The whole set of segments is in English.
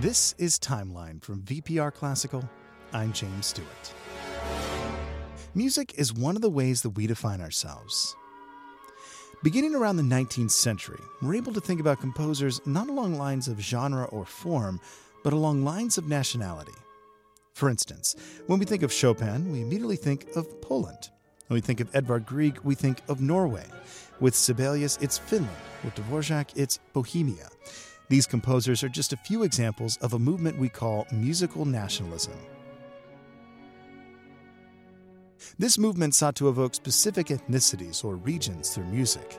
This is Timeline from VPR Classical. I'm James Stewart. Music is one of the ways that we define ourselves. Beginning around the 19th century, we're able to think about composers not along lines of genre or form, but along lines of nationality. For instance, when we think of Chopin, we immediately think of Poland. When we think of Edvard Grieg, we think of Norway. With Sibelius, it's Finland. With Dvořák, it's Bohemia. These composers are just a few examples of a movement we call musical nationalism. This movement sought to evoke specific ethnicities or regions through music.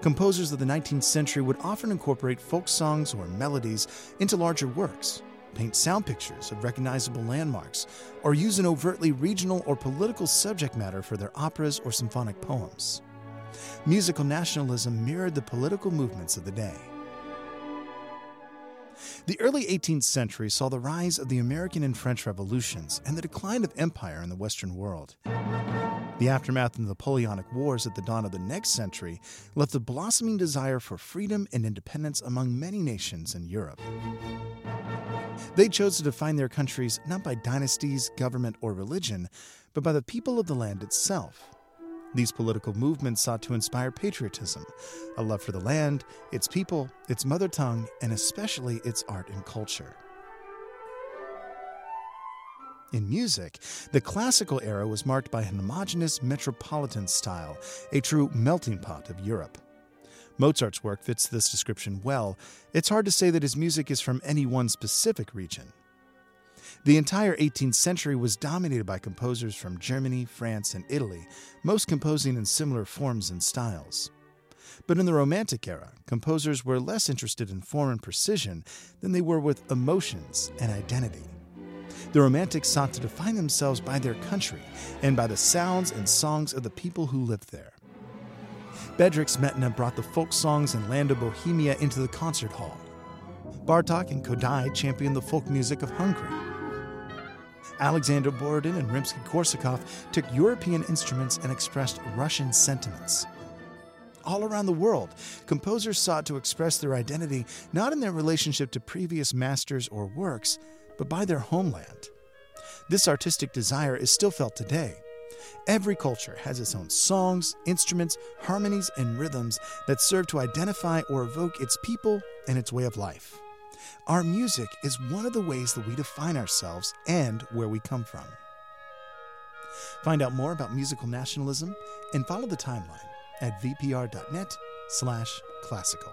Composers of the 19th century would often incorporate folk songs or melodies into larger works, paint sound pictures of recognizable landmarks, or use an overtly regional or political subject matter for their operas or symphonic poems. Musical nationalism mirrored the political movements of the day. The early 18th century saw the rise of the American and French revolutions and the decline of empire in the Western world. The aftermath of the Napoleonic Wars at the dawn of the next century left a blossoming desire for freedom and independence among many nations in Europe. They chose to define their countries not by dynasties, government, or religion, but by the people of the land itself. These political movements sought to inspire patriotism, a love for the land, its people, its mother tongue, and especially its art and culture. In music, the classical era was marked by a homogeneous metropolitan style, a true melting pot of Europe. Mozart's work fits this description well. It's hard to say that his music is from any one specific region. The entire 18th century was dominated by composers from Germany, France, and Italy, most composing in similar forms and styles. But in the Romantic era, composers were less interested in form and precision than they were with emotions and identity. The Romantics sought to define themselves by their country and by the sounds and songs of the people who lived there. Bedřich Smetana brought the folk songs and land of Bohemia into the concert hall. Bartók and Kodály championed the folk music of Hungary. Alexander Borodin and Rimsky-Korsakov took European instruments and expressed Russian sentiments. All around the world, composers sought to express their identity not in their relationship to previous masters or works, but by their homeland. This artistic desire is still felt today. Every culture has its own songs, instruments, harmonies, and rhythms that serve to identify or evoke its people and its way of life. Our music is one of the ways that we define ourselves and where we come from. Find out more about musical nationalism and follow the timeline at vpr.net/classical.